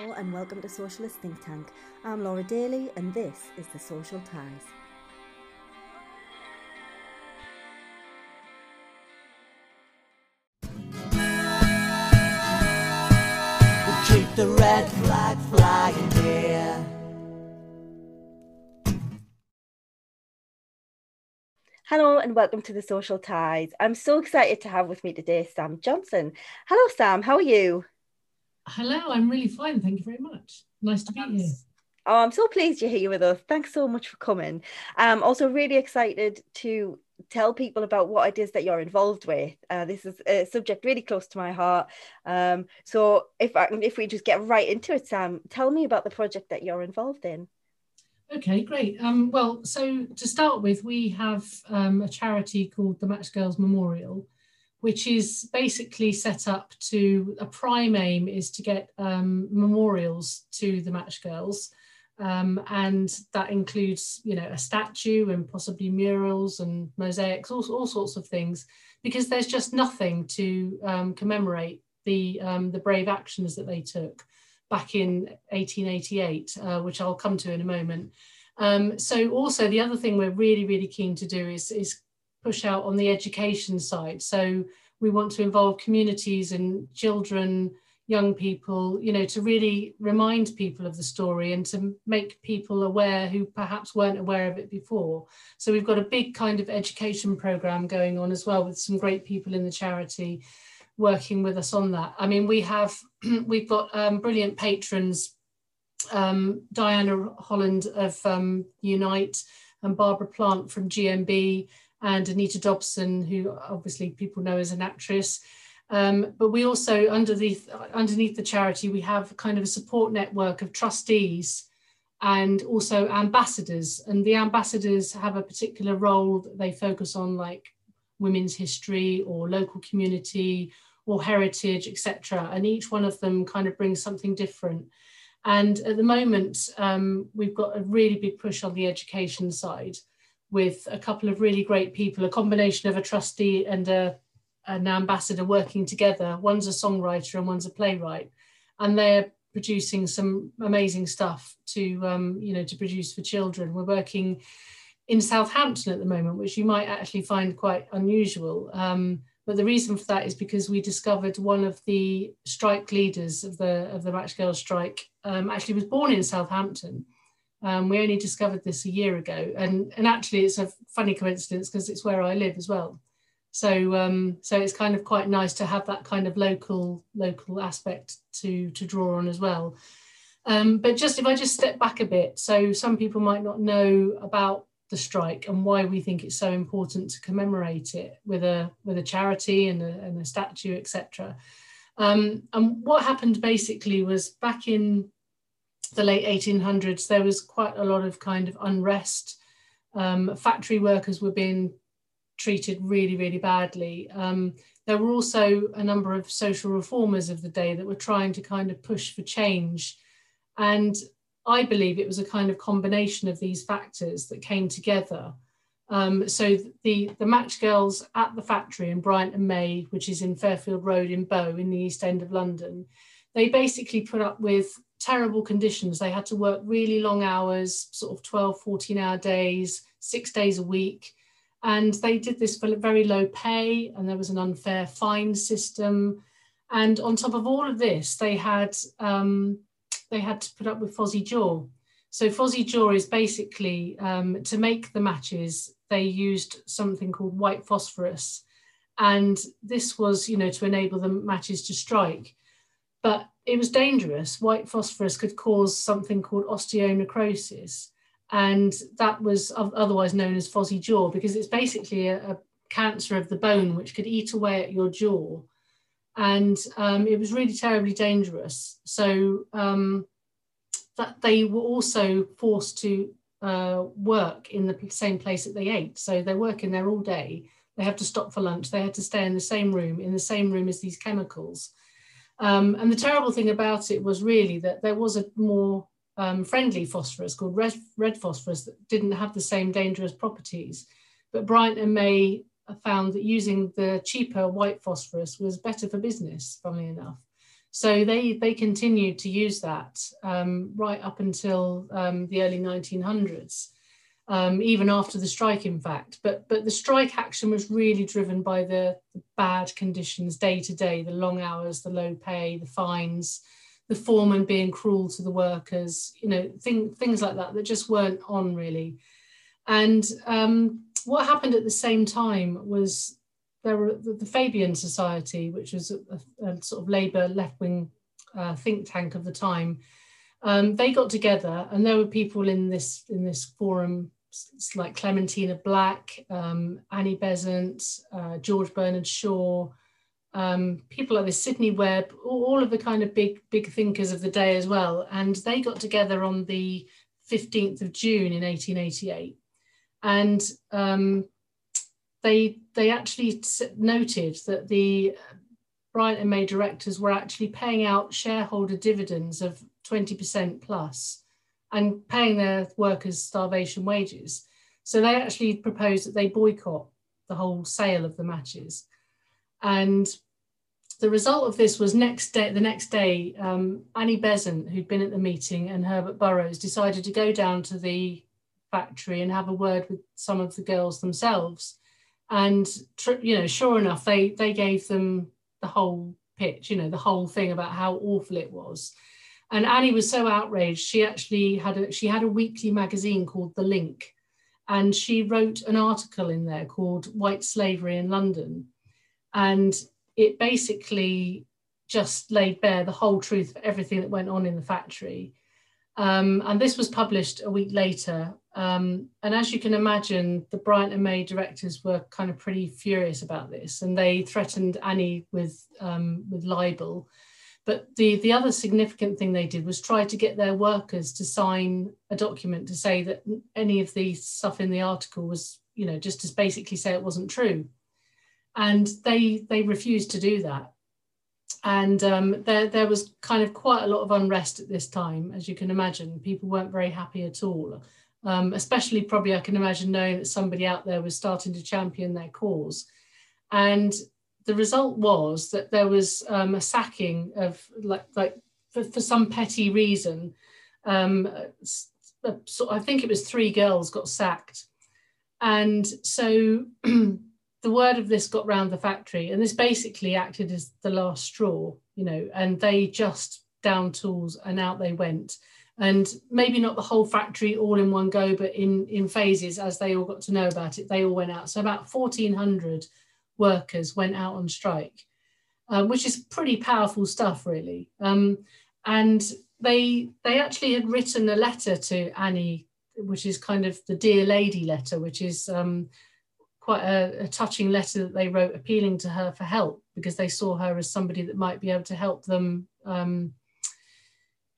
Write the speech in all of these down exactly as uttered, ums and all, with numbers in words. Hello and welcome to Socialist Think Tank. I'm Laura Daly and this is The Social Ties. We keep the red flag flying here. Hello and welcome to The Social Ties. I'm so excited to have with me today Sam Johnson. Hello Sam, how are you? Hello, I'm really fine. Thank you very much. Nice to be Thanks. Here. Oh, I'm so pleased you're here with us. Thanks so much for coming. I'm also really excited to tell people about what it is that you're involved with. Uh, this is a subject really close to my heart. Um, so if, I, if we just get right into it, Sam, tell me about the project that you're involved in. Okay, great. Um, well, so to start with, we have um, a charity called the Match Girls Memorial, which is basically set up to, a prime aim is to get um, memorials to the Match Girls. Um, and that includes, you know, a statue and possibly murals and mosaics, all, all sorts of things, because there's just nothing to um, commemorate the, um, the brave actions that they took back in eighteen eighty-eight, uh, which I'll come to in a moment. Um, so also the other thing we're really, really keen to do is, is push out on the education side. So we want to involve communities and children, young people, you know, to really remind people of the story and to make people aware who perhaps weren't aware of it before. So we've got a big kind of education program going on as well, with some great people in the charity working with us on that. I mean, we have, we've got um, brilliant patrons, um, Diana Holland of um, Unite and Barbara Plant from G M B, and Anita Dobson, who obviously people know as an actress. Um, but we also, underneath, underneath the charity, we have kind of a support network of trustees and also ambassadors. And the ambassadors have a particular role that they focus on, like women's history or local community or heritage, et cetera. And each one of them kind of brings something different. And at the moment, um, we've got a really big push on the education side, with a couple of really great people, a combination of a trustee and a, an ambassador working together. One's a songwriter and one's a playwright. And they're producing some amazing stuff to, um, you know, to produce for children. We're working in Southampton at the moment, which you might actually find quite unusual. Um, but the reason for that is because we discovered one of the strike leaders of the, of the Match Girls strike um, actually was born in Southampton. Um, we only discovered this a year ago, and, and actually it's a funny coincidence because it's where I live as well. So um, so it's kind of quite nice to have that kind of local local aspect to, to draw on as well. Um, but just if I just step back a bit, so some people might not know about the strike and why we think it's so important to commemorate it with a with a charity and a, and a statue, et cetera. Um, and what happened basically was back in the late eighteen hundreds, there was quite a lot of kind of unrest. Um, factory workers were being treated really, really badly. Um, there were also a number of social reformers of the day that were trying to kind of push for change. And I believe it was a kind of combination of these factors that came together. Um, so the, the Match Girls at the factory in Bryant and May, which is in Fairfield Road in Bow in the East End of London, they basically put up with terrible conditions. They had to work really long hours, sort of twelve, fourteen hour days, six days a week. And they did this for very low pay, and there was an unfair fine system. And on top of all of this, they had um, they had to put up with Phossy Jaw. So Phossy Jaw is basically, um, to make the matches, they used something called white phosphorus. And this was, you know, to enable the matches to strike. But it was dangerous. White phosphorus could cause something called osteonecrosis, and that was otherwise known as Phossy Jaw, because it's basically a, a cancer of the bone which could eat away at your jaw. And um, it was really terribly dangerous. So um, that they were also forced to uh, work in the same place that they ate. So they're working there all day. They have to stop for lunch. They had to stay in the same room, in the same room as these chemicals. Um, and the terrible thing about it was really that there was a more um, friendly phosphorus called red, red phosphorus that didn't have the same dangerous properties. But Bryant and May found that using the cheaper white phosphorus was better for business, funnily enough. So they, they continued to use that um, right up until um, the early nineteen hundreds, um, even after the strike, in fact. But, but the strike action was really driven by the, the bad conditions day to day, the long hours, the low pay, the fines, the foreman being cruel to the workers, you know, thing, things like that that just weren't on, really. And um, what happened at the same time was there were the Fabian Society, which was a, a sort of Labour left-wing uh, think tank of the time. Um, they got together, and there were people in this in this forum like Clementina Black, um, Annie Besant, uh, George Bernard Shaw, um, people like this, Sydney Webb, all of the kind of big big thinkers of the day as well. And they got together on the fifteenth of June in eighteen eighty-eight, and um, They, they actually noted that the Bryant and May directors were actually paying out shareholder dividends of twenty percent plus and paying their workers starvation wages. So they actually proposed that they boycott the whole sale of the matches. And the result of this was next day, the next day, um, Annie Besant, who'd been at the meeting, and Herbert Burrows decided to go down to the factory and have a word with some of the girls themselves. And, you know, sure enough, they, they gave them the whole pitch, you know, the whole thing about how awful it was. And Annie was so outraged, she actually had a, she had a weekly magazine called The Link, and she wrote an article in there called White Slavery in London. And it basically just laid bare the whole truth of everything that went on in the factory. Um, and this was published a week later. Um, and as you can imagine, the Bryant and May directors were kind of pretty furious about this, and they threatened Annie with, um, with libel. But the, the other significant thing they did was try to get their workers to sign a document to say that any of the stuff in the article was, you know, just to basically say it wasn't true. And they, they refused to do that. And um, there, there was kind of quite a lot of unrest at this time, as you can imagine. People weren't very happy at all. Um, especially probably I can imagine knowing that somebody out there was starting to champion their cause. And the result was that there was um, a sacking of, like, like for, for some petty reason, um, so I think it was three girls got sacked. And so the word of this got round the factory, and this basically acted as the last straw, you know, and they just down tools and out they went. And maybe not the whole factory all in one go, but in, in phases, as they all got to know about it, they all went out. So about fourteen hundred workers went out on strike, uh, which is pretty powerful stuff, really. Um, and they, they actually had written a letter to Annie, which is kind of the Dear Lady letter, which is um, quite a, a touching letter that they wrote appealing to her for help, because they saw her as somebody that might be able to help them um,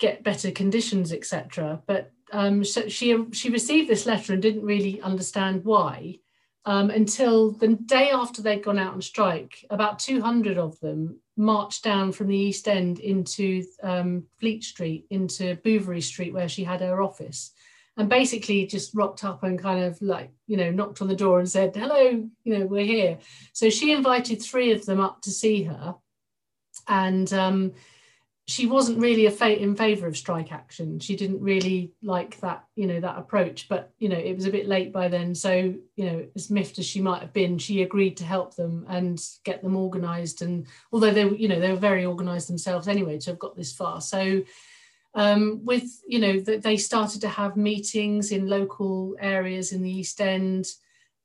get better conditions, et cetera. But um, so she she received this letter and didn't really understand why um, until the day after they'd gone out on strike. About two hundred of them marched down from the East End into um, Fleet Street, into Bouverie Street, where she had her office, and basically just rocked up and kind of like, you know, knocked on the door and said, hello, you know, we're here. So she invited three of them up to see her, and um, she wasn't really a fa- in favour of strike action. She didn't really like that, you know, that approach. But, you know, it was a bit late by then. So, you know, as miffed as she might have been, she agreed to help them and get them organised. And although they, you know, they were very organised themselves anyway to have got this far. So um, with, you know, that they started to have meetings in local areas in the East End.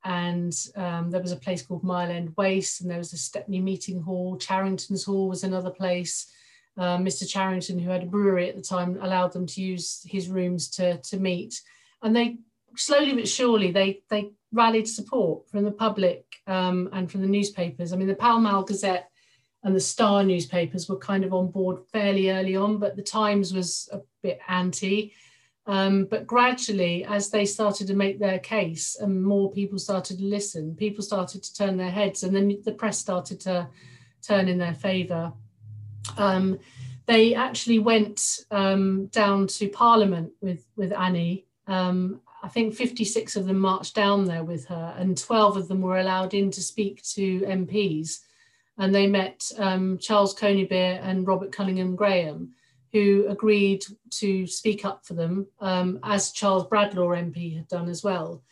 And um, there was a place called Mile End Waste, and there was a Stepney Meeting Hall. Charrington's Hall was another place. Uh, Mister Charrington, who had a brewery at the time, allowed them to use his rooms to, to meet. And they slowly but surely, they, they rallied support from the public um, and from the newspapers. I mean, the Pall Mall Gazette and the Star newspapers were kind of on board fairly early on, but the Times was a bit anti. Um, but gradually, as they started to make their case and more people started to listen, people started to turn their heads, and then the press started to turn in their favour. Um, they actually went um, down to Parliament with, with Annie. Um, I think fifty-six of them marched down there with her, and twelve of them were allowed in to speak to M Ps. and they met um, Charles Conybeare and Robert Cunningham Graham, who agreed to speak up for them, um, as Charles Bradlaugh M P had done as well.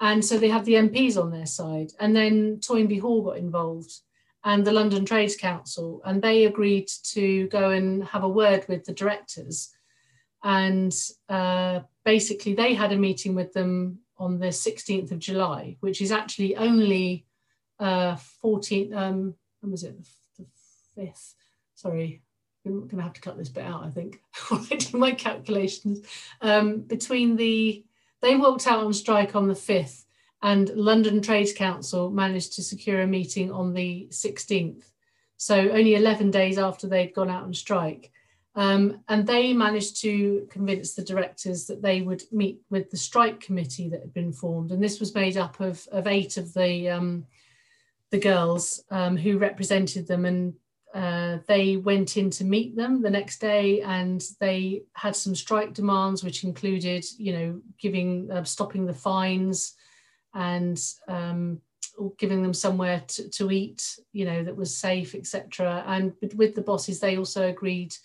And so they had the M Ps on their side. And then Toynbee Hall got involved and the London Trades Council, and they agreed to go and have a word with the directors. And uh, basically they had a meeting with them on the sixteenth of July, which is actually only uh, fourteen, um, when was it, the fifth, sorry, I'm gonna have to cut this bit out, I think, when I do my calculations. Um, between the, they walked out on strike on the fifth, and London Trades Council managed to secure a meeting on the sixteenth. So only eleven days after they'd gone out on strike. Um, and they managed to convince the directors that they would meet with the strike committee that had been formed. And this was made up of, of eight of the, um, the girls um, who represented them, and Uh, they went in to meet them the next day, and they had some strike demands, which included, you know, giving, uh, stopping the fines, and um, giving them somewhere to, to eat, you know, that was safe, et cetera. And with the bosses, they also agreed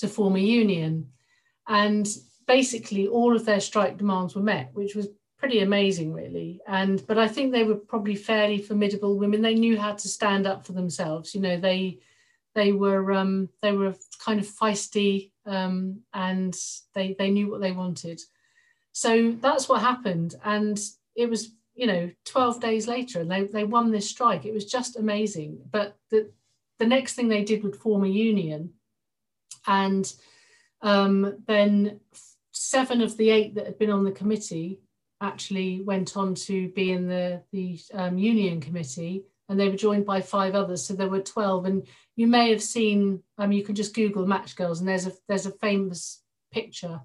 to form a union. And basically, all of their strike demands were met, which was pretty amazing, really. And but I think they were probably fairly formidable women. They knew how to stand up for themselves. You know, they. They were um, they were kind of feisty, um, and they they knew what they wanted. So that's what happened, and it was, you know, twelve days later, and they they won this strike. It was just amazing. But the the next thing they did would form a union, and um, then seven of the eight that had been on the committee actually went on to be in the the um, union committee. And they were joined by five others, so there were twelve. And you may have seen, I mean, you can just Google Match Girls, and there's a there's a famous picture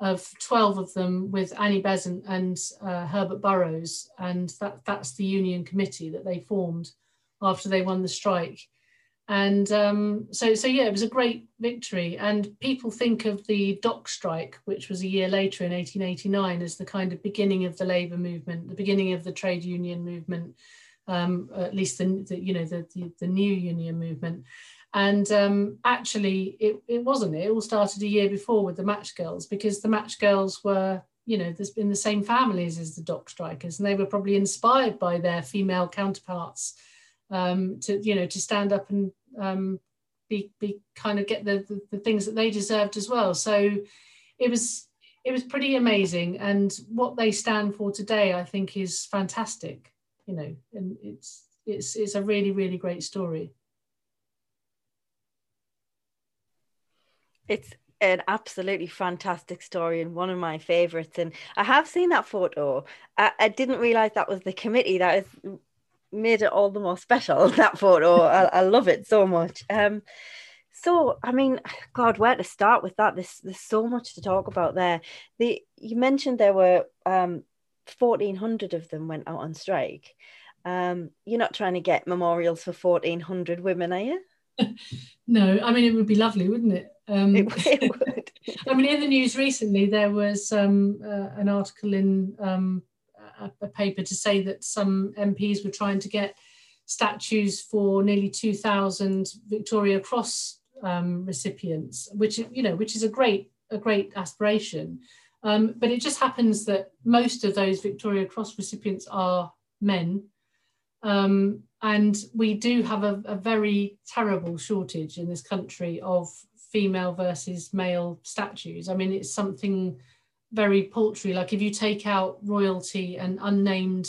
of twelve of them with Annie Besant and uh, Herbert Burrows, and that that's the union committee that they formed after they won the strike. And um, so so yeah, it was a great victory. And people think of the dock strike, which was a year later in eighteen eighty-nine, as the kind of beginning of the labour movement, the beginning of the trade union movement. Um, at least the, the you know the, the the new union movement, and um, actually it it wasn't. It all started a year before with the Match Girls, because the Match Girls were, you know, there's been the same families as the dock strikers, and they were probably inspired by their female counterparts um, to you know to stand up and um, be be kind of get the, the the things that they deserved as well. So it was it was pretty amazing, and what they stand for today, I think, is fantastic. You know, and it's it's it's a really really great story. It's an absolutely fantastic story, and one of my favourites. And I have seen that photo. I, I didn't realise that was the committee. That has made it all the more special. That photo, I, I love it so much. Um, so I mean, God, where to start with that? There's there's so much to talk about there. The you mentioned there were. Um, fourteen hundred of them went out on strike. Um, you're not trying to get memorials for fourteen hundred women, are you? No, I mean, it would be lovely, wouldn't it? Um, it, it would. I mean, in the news recently, there was um, uh, an article in um, a, a paper to say that some M Ps were trying to get statues for nearly two thousand Victoria Cross um, recipients, which, you know, which is a great, a great aspiration. Um, but it just happens that most of those Victoria Cross recipients are men, um, and we do have a, a very terrible shortage in this country of female versus male statues. I mean, it's something very paltry. Like if you take out royalty and unnamed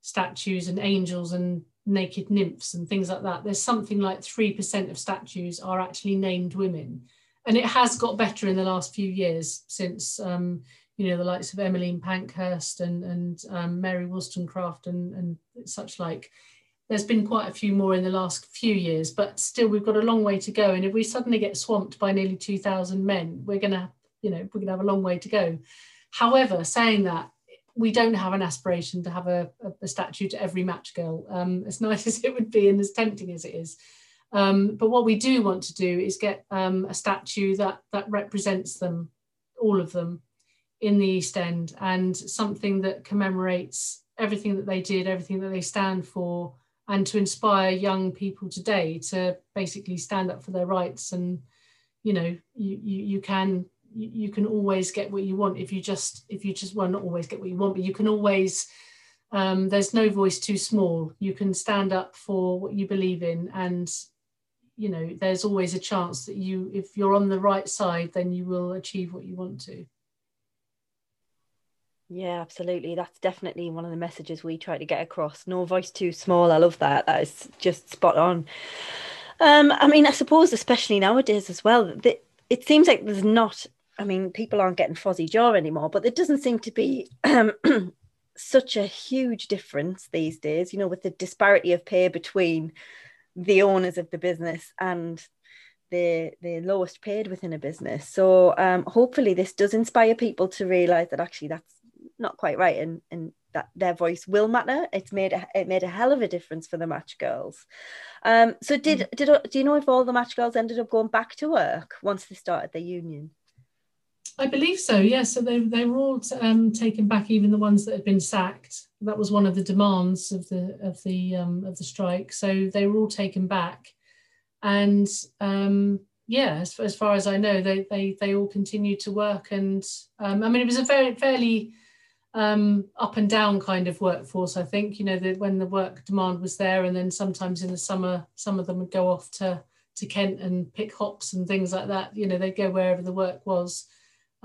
statues and angels and naked nymphs and things like that, there's something like three percent of statues are actually named women. And it has got better in the last few years since, um, you know, the likes of Emmeline Pankhurst and, and um, Mary Wollstonecraft and, and such like. There's been quite a few more in the last few years, but still we've got a long way to go. And if we suddenly get swamped by nearly two thousand men, we're going to, you know, we're going to have a long way to go. However, saying that, we don't have an aspiration to have a, a statue to every match girl, um, as nice as it would be and as tempting as it is. Um, but what we do want to do is get um, a statue that, that represents them, all of them, in the East End, and something that commemorates everything that they did, everything that they stand for, and to inspire young people today to basically stand up for their rights. And, you know, you, you, you can you, you can always get what you want if you just, if you just, well, not always get what you want, but you can always, um, there's no voice too small. You can stand up for what you believe in, and, you know, there's always a chance that you, if you're on the right side, then you will achieve what you want to. Yeah, absolutely. That's definitely one of the messages we try to get across. No voice too small. I love that. That is just spot on. Um, I mean, I suppose, especially nowadays as well, that it seems like there's not, I mean, people aren't getting Phossy Jaw anymore, but there doesn't seem to be um, such a huge difference these days, you know, with the disparity of pay between the owners of the business and the the lowest paid within a business. So um, hopefully this does inspire people to realise that actually that's not quite right, and and that their voice will matter. It's made a, it made a hell of a difference for the Match Girls. Um, so did did do you know if all the Match Girls ended up going back to work once they started their union? I believe so. Yes, yeah. So they they were all um, taken back, even the ones that had been sacked. That was one of the demands of the of the um, of the strike. So they were all taken back, and um, yeah, as, as far as I know, they they they all continued to work. And um, I mean, it was a very fairly Um, up and down kind of workforce, I think. You know, the, when the work demand was there, and then sometimes in the summer, some of them would go off to, to Kent and pick hops and things like that. You know, they'd go wherever the work was.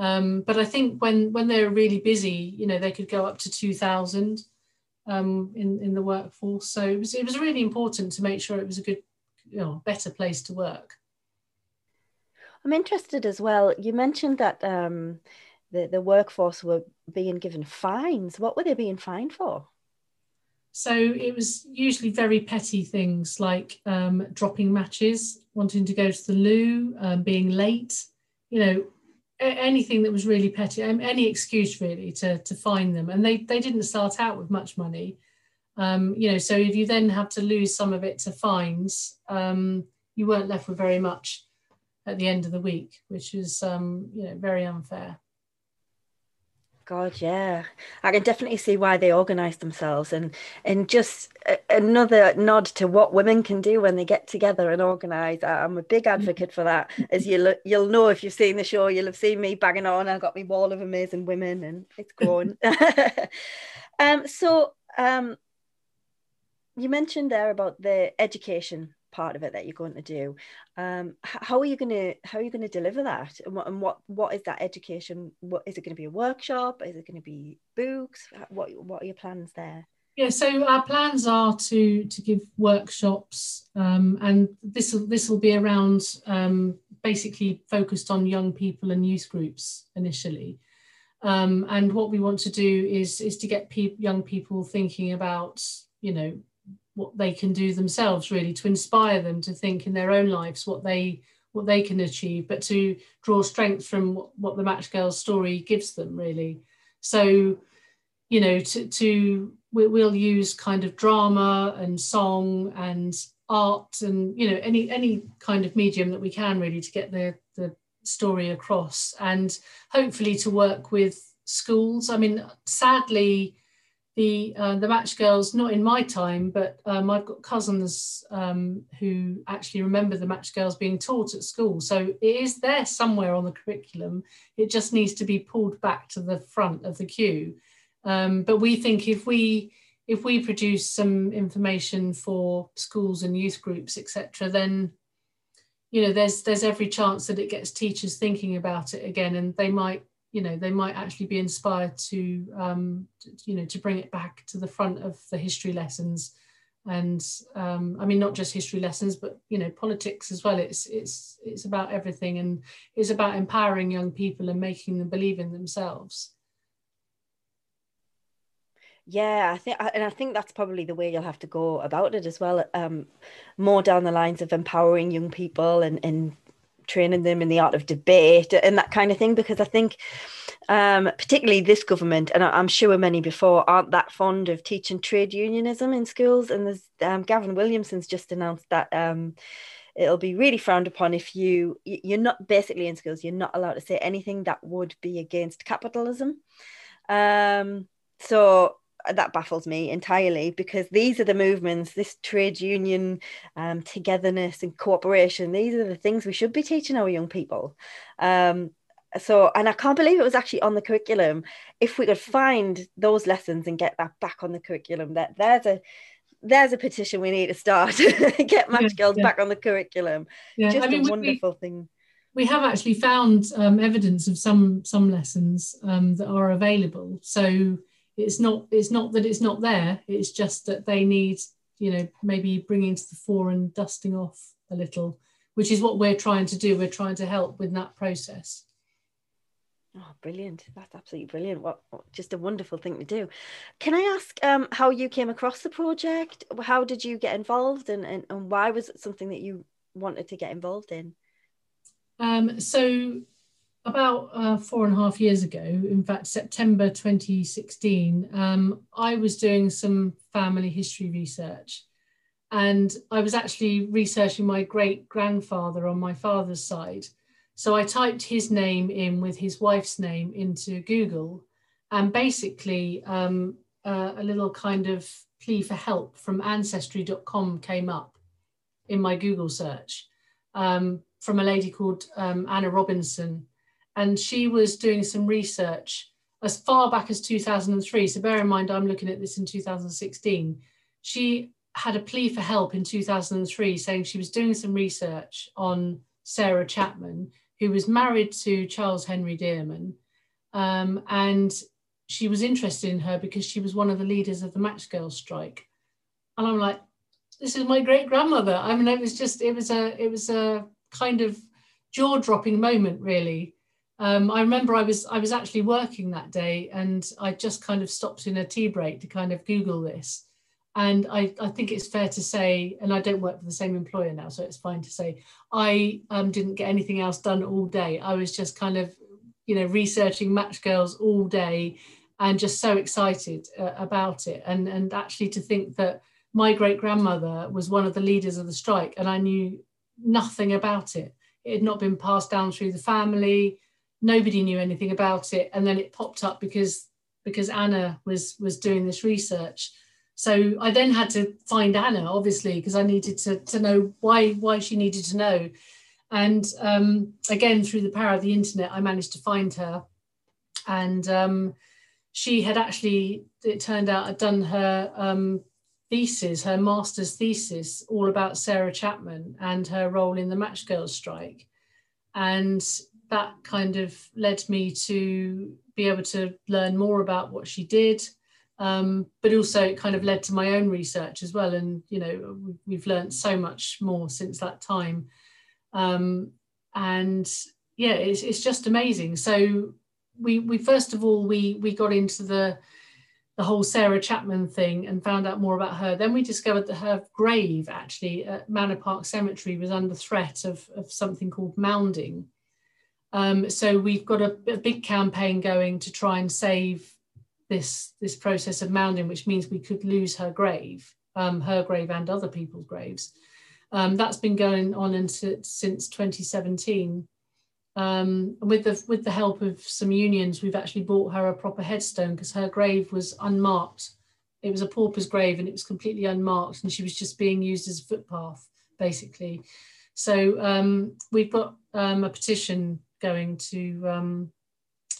Um, but I think when, when they were really busy, you know, they could go up to two thousand um, in, in the workforce. So it was, it was really important to make sure it was a good, you know, better place to work. I'm interested as well, you mentioned that um, The, the workforce were being given fines. What were they being fined for? So it was usually very petty things like um, dropping matches, wanting to go to the loo, um, being late, you know, anything that was really petty, um, any excuse really to, to fine them. And they, they didn't start out with much money. Um, you know, so if you then have to lose some of it to fines, um, you weren't left with very much at the end of the week, which is, um, you know, very unfair. God, yeah, I can definitely see why they organised themselves, and and just a, another nod to what women can do when they get together and organise. I'm a big advocate for that, as you'll you'll know if you've seen the show. You'll have seen me banging on. I've got my wall of amazing women, and it's grown. um, so um, you mentioned there about the education part of it that you're going to do. Um, how are you going to how are you going to deliver that? And what and what what is that education? What is it going to be? A workshop? Is it going to be books? What what are your plans there? Yeah, so our plans are to to give workshops, um, and this will this will be around um, basically focused on young people and youth groups initially. Um, and what we want to do is is to get pe- young people thinking about, you know, what they can do themselves, really, to inspire them to think in their own lives what they what they can achieve, but to draw strength from what, what the Match Girls story gives them, really. So, you know, to, to we'll use kind of drama and song and art and, you know, any any kind of medium that we can, really, to get the the story across, and hopefully to work with schools. I mean, sadly, The, uh, the Match Girls, not in my time, but um, I've got cousins um, who actually remember the Match Girls being taught at school. So it is there somewhere on the curriculum. It just needs to be pulled back to the front of the queue. Um, but we think if we if we produce some information for schools and youth groups, et cetera, then, you know, there's there's every chance that it gets teachers thinking about it again, and they might, you know, they might actually be inspired to, um, to, you know, to bring it back to the front of the history lessons. And um, I mean, not just history lessons, but, you know, politics as well. It's, it's, it's about everything, and it's about empowering young people and making them believe in themselves. Yeah, I think, and I think that's probably the way you'll have to go about it as well. Um, more down the lines of empowering young people and, and, training them in the art of debate and that kind of thing, because I think um, particularly this government, and I'm sure many before, aren't that fond of teaching trade unionism in schools. And there's um, Gavin Williamson's just announced that um, it'll be really frowned upon if you you're not basically in schools, you're not allowed to say anything that would be against capitalism. Um, so that baffles me entirely, because these are the movements, this trade union um, togetherness and cooperation, these are the things we should be teaching our young people. Um, so, and I can't believe it was actually on the curriculum. If we could find those lessons and get that back on the curriculum, that there's a there's a petition we need to start. Get Match yeah, Girls yeah. back on the curriculum. Yeah. Just I mean, a wonderful we, thing. We have actually found um, evidence of some some lessons um, that are available. So it's not it's not that it's not there. It's just that they need, you know, maybe bringing to the fore and dusting off a little, which is what we're trying to do. We're trying to help with that process. Oh, brilliant. That's absolutely brilliant. What, what just a wonderful thing to do. Can I ask um, how you came across the project? How did you get involved, and, and, and why was it something that you wanted to get involved in? Um, so about uh, four and a half years ago, in fact, September twenty sixteen, um, I was doing some family history research, and I was actually researching my great-grandfather on my father's side. So I typed his name in with his wife's name into Google, and basically um, uh, a little kind of plea for help from ancestry dot com came up in my Google search um, from a lady called um, Anna Robinson. And she was doing some research as far back as two thousand three. So bear in mind, I'm looking at this in two thousand sixteen. She had a plea for help in two thousand three saying she was doing some research on Sarah Chapman, who was married to Charles Henry Dearman, um, and she was interested in her because she was one of the leaders of the Match Girls strike. And I'm like, this is my great grandmother. I mean, it was just, it was a, it was a kind of jaw-dropping moment, really. Um, I remember I was, I was actually working that day, and I just kind of stopped in a tea break to kind of Google this. And I, I think it's fair to say, and I don't work for the same employer now, so it's fine to say, I um, didn't get anything else done all day. I was just kind of, you know, researching Match Girls all day, and just so excited uh, about it. And, and actually to think that my great-grandmother was one of the leaders of the strike, and I knew nothing about it. It had not been passed down through the family. Nobody knew anything about it. And then it popped up because, because Anna was, was doing this research. So I then had to find Anna, obviously, because I needed to, to know why, why she needed to know. And um, again, through the power of the internet, I managed to find her. And um, she had actually, it turned out, had done her um, thesis, her master's thesis, all about Sarah Chapman and her role in the Match Girls strike. And that kind of led me to be able to learn more about what she did. Um, but also it kind of led to my own research as well. And, you know, we've learned so much more since that time. Um, and yeah, it's, it's just amazing. So we, we first of all, we, we got into the, the whole Sarah Chapman thing and found out more about her. Then we discovered that her grave actually at Manor Park Cemetery was under threat of, of something called mounding. Um, so we've got a, a big campaign going to try and save this this process of mounding, which means we could lose her grave, um, her grave and other people's graves. Um, that's been going on into, since twenty seventeen. Um, with the with the help of some unions, we've actually bought her a proper headstone, because her grave was unmarked. It was a pauper's grave, and it was completely unmarked, and she was just being used as a footpath, basically. So um, we've got um, a petition going to um,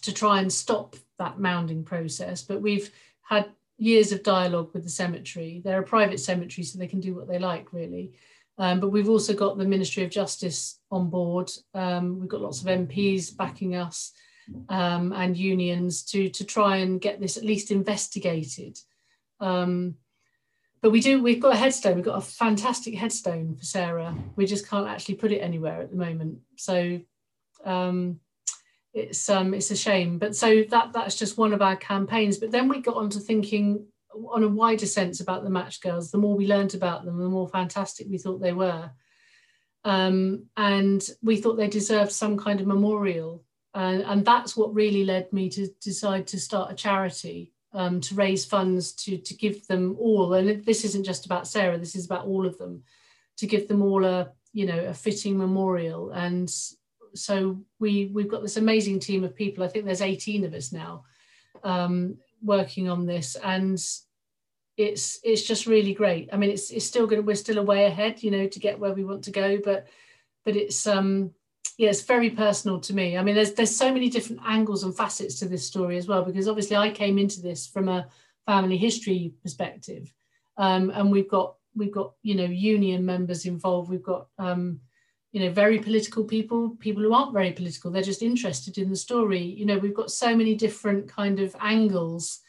to try and stop that mounding process, but we've had years of dialogue with the cemetery. They're a private cemetery, so they can do what they like, really. Um, but we've also got the Ministry of Justice on board. Um, we've got lots of M Ps backing us um, and unions to, to try and get this at least investigated. Um, but we do, we've got a headstone, we've got a fantastic headstone for Sarah. We just can't actually put it anywhere at the moment. So, um, It's um it's a shame, but so that that's just one of our campaigns. But then we got on to thinking on a wider sense about the Match Girls. The more we learned about them, the more fantastic we thought they were, um, and we thought they deserved some kind of memorial. And, and that's what really led me to decide to start a charity um, to raise funds to to give them all. And this isn't just about Sarah; this is about all of them, to give them all a you know a fitting memorial. And so we, we've got this amazing team of people. I think there's eighteen of us now, um, working on this, and it's it's just really great. I mean, it's it's still going. We're still a way ahead, you know, to get where we want to go. But but it's um yeah, it's very personal to me. I mean, there's there's so many different angles and facets to this story as well, because obviously I came into this from a family history perspective, um, and we've got we've got you know union members involved. We've got um, you know very political people, people who aren't very political. They're just interested in the story. You know, we've got so many different kind of angles.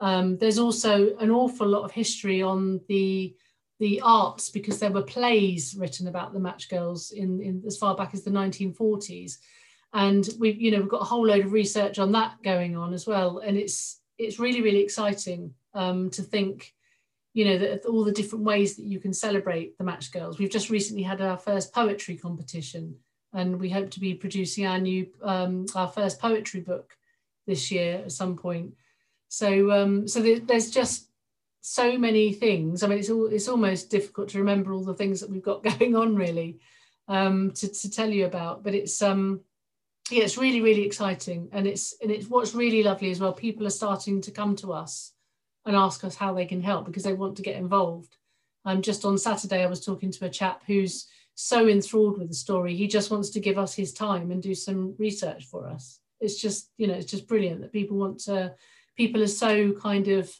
Um, there's also an awful lot of history on the the arts, because there were plays written about the Match Girls in, in as far back as the nineteen forties, and we've you know we've got a whole load of research on that going on as well, and it's it's really really exciting um, to think you know that all the different ways that you can celebrate the Match Girls. We've just recently had our first poetry competition, and we hope to be producing our new um, our first poetry book this year at some point. So, um, so th there's just so many things. I mean, it's all, it's almost difficult to remember all the things that we've got going on, really, um, to, to tell you about. But it's, um, yeah, it's really, really exciting, and it's, and it's what's really lovely as well. People are starting to come to us and ask us how they can help, because they want to get involved. Um, just on Saturday, I was talking to a chap who's so enthralled with the story, he just wants to give us his time and do some research for us. It's just, you know, it's just brilliant that people want to. People are so kind of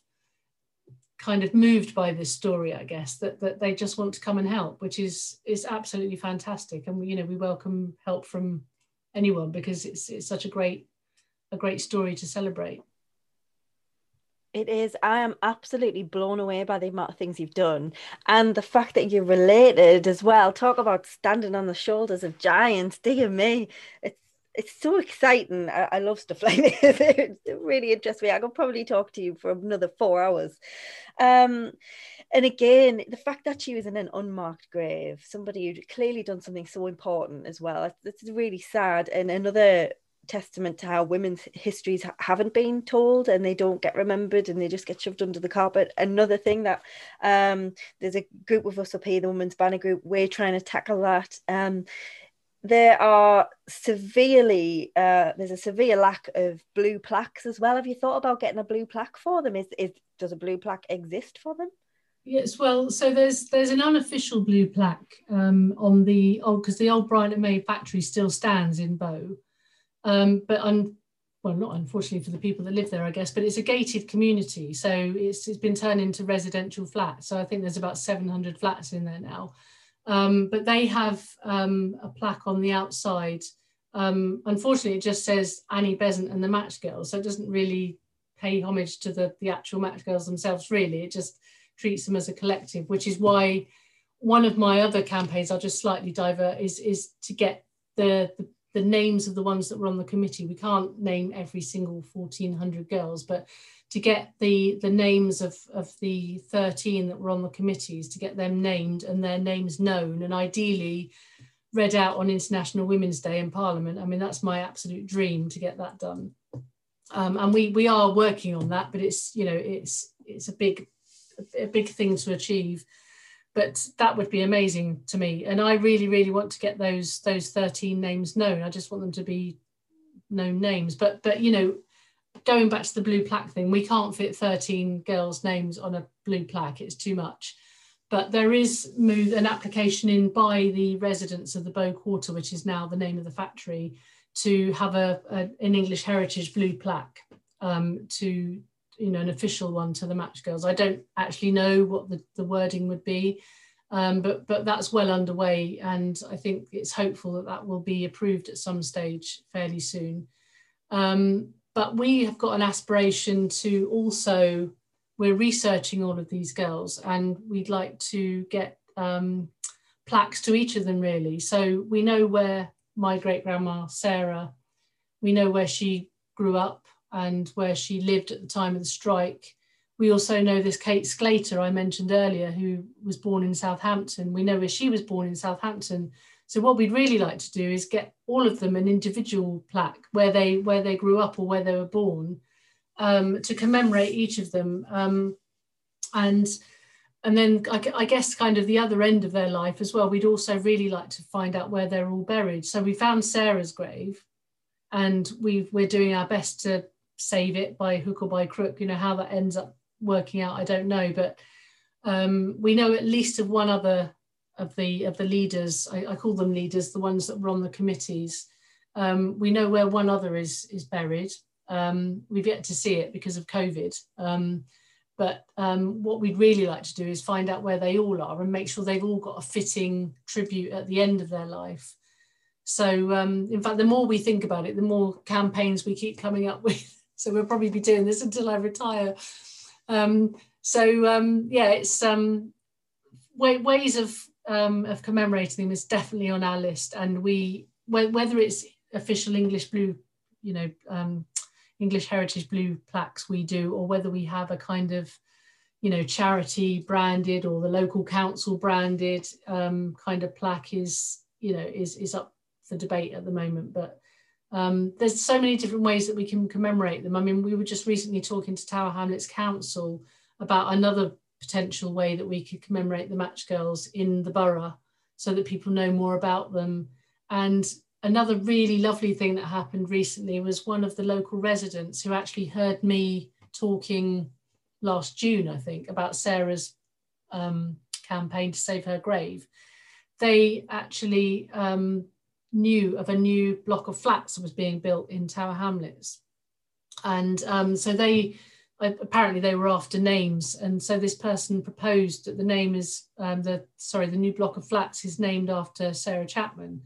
kind of moved by this story, I guess, that, that they just want to come and help, which is is absolutely fantastic. And we, you know, we welcome help from anyone, because it's it's such a great a great story to celebrate. It is. I am absolutely blown away by the amount of things you've done, and the fact that you're related as well. Talk about standing on the shoulders of giants, dear me. It's It's so exciting. I, I love stuff like this. It really interests me. I could probably talk to you for another four hours. Um, and again, the fact that she was in an unmarked grave, somebody who'd clearly done something so important as well. This is really sad, and another testament to how women's histories haven't been told, and they don't get remembered, and they just get shoved under the carpet. Another thing that um, there's a group of us up here, the Women's Banner Group, we're trying to tackle that. Um, There are severely, uh, there's a severe lack of blue plaques as well. Have you thought about getting a blue plaque for them? Is, is does a blue plaque exist for them? Yes, well, so there's there's an unofficial blue plaque um, on the old, because the old Bryant and May factory still stands in Bow. Um, but I'm, well, not unfortunately for the people that live there, I guess, but it's a gated community. So it's it's been turned into residential flats. So I think there's about seven hundred flats in there now. Um, but they have um, a plaque on the outside. Um, unfortunately, it just says Annie Besant and the Match Girls, so it doesn't really pay homage to the, the actual Match Girls themselves, really. It just treats them as a collective, which is why one of my other campaigns, I'll just slightly divert, is, is to get the, the, the names of the ones that were on the committee. We can't name every single fourteen hundred girls, but to get the, the names of, of the thirteen that were on the committees, to get them named and their names known, and ideally read out on International Women's Day in Parliament. I mean, that's my absolute dream, to get that done. Um, and we, we are working on that, but it's, you know, it's, it's a big, a big thing to achieve, but that would be amazing to me. And I really, really want to get those, those thirteen names known. I just want them to be known names, but, but, you know, going back to the blue plaque thing, we can't fit thirteen girls' names on a blue plaque, it's too much. But there is move, an application in by the residents of the Bow Quarter, which is now the name of the factory, to have a, a, an English Heritage blue plaque, um, to, you know, an official one to the Match Girls. I don't actually know what the, the wording would be, um, but, but that's well underway, and I think it's hopeful that that will be approved at some stage fairly soon. Um, But we have got an aspiration to also, we're researching all of these girls, and we'd like to get um, plaques to each of them, really. So we know where my great-grandma, Sarah, we know where she grew up and where she lived at the time of the strike. We also know this Kate Sclater I mentioned earlier, who was born in Southampton. We know where she was born in Southampton. So what we'd really like to do is get all of them an individual plaque where they where they grew up or where they were born, um, to commemorate each of them. Um, and, and then I, I guess kind of the other end of their life as well, we'd also really like to find out where they're all buried. So we found Sarah's grave, and we've, we're doing our best to save it by hook or by crook. You know, how that ends up working out, I don't know, but um, we know at least of one other of the of the leaders, I, I call them leaders, the ones that were on the committees. Um, we know where one other is is buried. Um, we've yet to see it because of COVID. Um, but um, what we'd really like to do is find out where they all are and make sure they've all got a fitting tribute at the end of their life. So um, in fact, the more we think about it, the more campaigns we keep coming up with. So we'll probably be doing this until I retire. Um, so um, yeah, it's um, way, ways of, um, of commemorating them is definitely on our list. And we, whether it's official English blue, you know, um, English Heritage blue plaques we do, or whether we have a kind of, you know, charity branded or the local council branded um, kind of plaque is, you know, is, is up for debate at the moment. But um, there's so many different ways that we can commemorate them. I mean, we were just recently talking to Tower Hamlets Council about another potential way that we could commemorate the Match Girls in the borough so that people know more about them. And another really lovely thing that happened recently was one of the local residents who actually heard me talking last June, I think, about Sarah's um, campaign to save her grave. They actually um, knew of a new block of flats that was being built in Tower Hamlets. And um, so they, apparently they were after names. And so this person proposed that the name is, um, the sorry, the new block of flats is named after Sarah Chapman.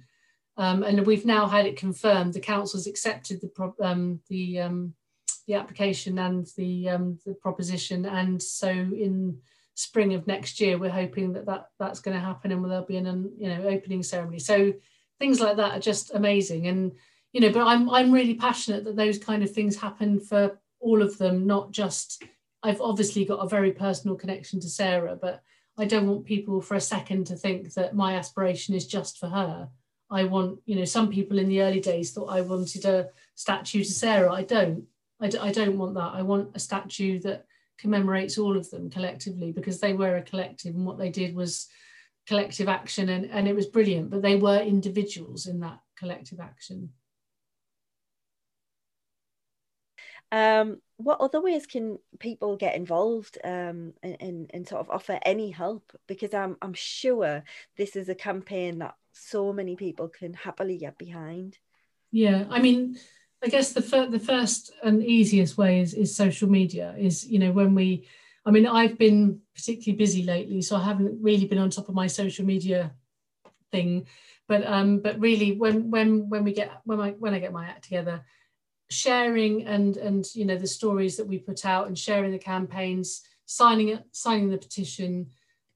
Um, and we've now had it confirmed. The council's accepted the pro um, the um, the application and the um, the proposition, and so in spring of next year, we're hoping that that that's going to happen, and there'll be an you know opening ceremony. So things like that are just amazing, and you know. But I'm I'm really passionate that those kind of things happen for all of them, not just. I've obviously got a very personal connection to Sarah, but I don't want people for a second to think that my aspiration is just for her. I want, you know, some people in the early days thought I wanted a statue to Sarah. I don't, I, d I don't want that. I want a statue that commemorates all of them collectively, because they were a collective and what they did was collective action, and, and it was brilliant, but they were individuals in that collective action. Um, what other ways can people get involved um, and, and, and sort of offer any help? Because I'm, I'm sure this is a campaign that so many people can happily get behind. Yeah, I mean, I guess the, fir the first and easiest way is, is social media, is, you know, when we, I mean, I've been particularly busy lately, so I haven't really been on top of my social media thing, but um, but really when when when we get, when I, when I get my act together, sharing and, and you know, the stories that we put out and sharing the campaigns, signing signing the petition,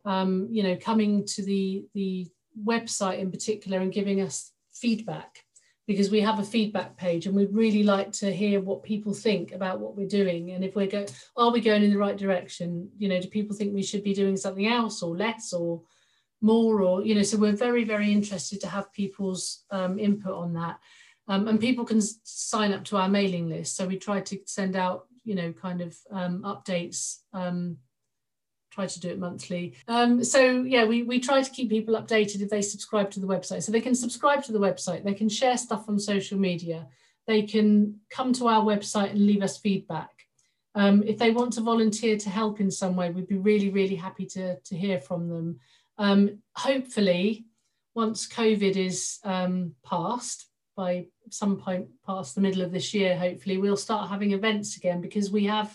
um, you know, coming to the, the website in particular and giving us feedback, because we have a feedback page and we'd really like to hear what people think about what we're doing, and if we're going, are we going in the right direction? You know, do people think we should be doing something else or less or more, or, you know, so we're very, very interested to have people's um, input on that. Um, and people can sign up to our mailing list. So we try to send out, you know, kind of um, updates, um, try to do it monthly. Um, so yeah, we, we try to keep people updated if they subscribe to the website. So they can subscribe to the website, they can share stuff on social media, they can come to our website and leave us feedback. Um, if they want to volunteer to help in some way, we'd be really, really happy to, to hear from them. Um, hopefully, once COVID is um, past, by some point past the middle of this year, hopefully we'll start having events again, because we have,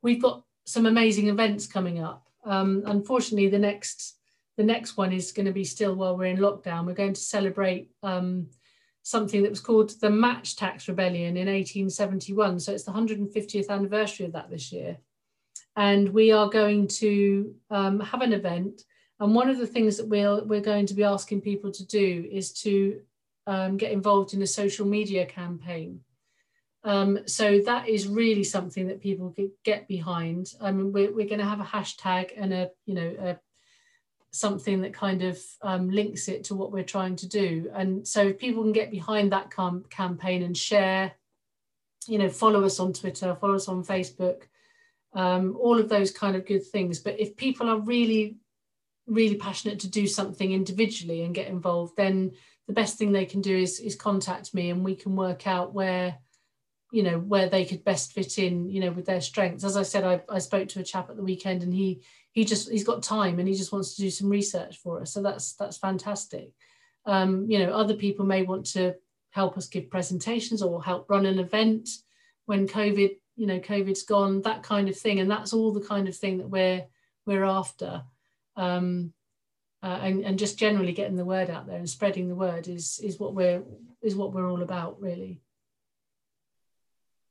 we've got some amazing events coming up. Um, unfortunately, the next the next one is going to be still while we're in lockdown. We're going to celebrate um, something that was called the Match Tax Rebellion in eighteen seventy-one. So it's the one hundred fiftieth anniversary of that this year. And we are going to um, have an event. And one of the things that we'll, we're going to be asking people to do is to um, get involved in a social media campaign. Um, so that is really something that people could get behind. I mean, we're, we're going to have a hashtag and a, you know, a, something that kind of um, links it to what we're trying to do. And so if people can get behind that campaign and share, you know, follow us on Twitter, follow us on Facebook, um, all of those kind of good things. But if people are really, really passionate to do something individually and get involved, then the best thing they can do is, is contact me, and we can work out where you know, where they could best fit in, you know, with their strengths. As I said, I, I spoke to a chap at the weekend, and he he just he's got time and he just wants to do some research for us. So that's that's fantastic. Um, you know, other people may want to help us give presentations or help run an event when COVID, you know, COVID's gone, that kind of thing. And that's all the kind of thing that we're we're after. Um, uh, and, and just generally getting the word out there and spreading the word is is what we're is what we're all about, really.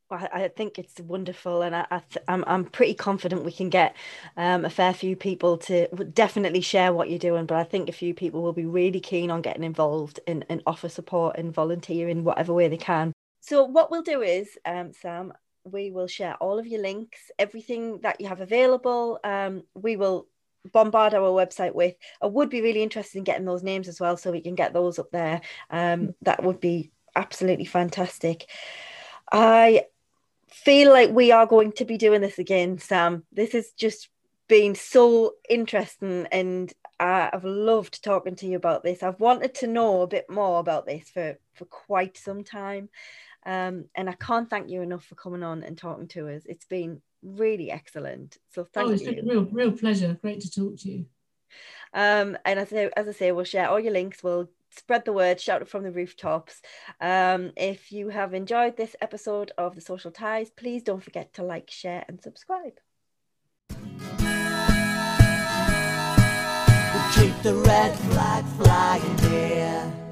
Well, I think it's wonderful, and I, I th I'm, I'm pretty confident we can get um, a fair few people to definitely share what you're doing, but I think a few people will be really keen on getting involved and, and offer support and volunteer in whatever way they can. So what we'll do is, um, Sam, we will share all of your links, everything that you have available. Um, we will bombard our website with. I would be really interested in getting those names as well, so we can get those up there. Um, that would be absolutely fantastic. I feel like we are going to be doing this again, Sam. This has just been so interesting, and uh, I've loved talking to you about this. I've wanted to know a bit more about this for for quite some time, um, and I can't thank you enough for coming on and talking to us. It's been really excellent. So thank you. Oh, it's been a real, real pleasure. Great to talk to you. Um, and as I, as I say, we'll share all your links. We'll spread the word, shout it from the rooftops. Um, if you have enjoyed this episode of The Social Ties, please don't forget to like, share and subscribe. We'll keep the red flag flying there.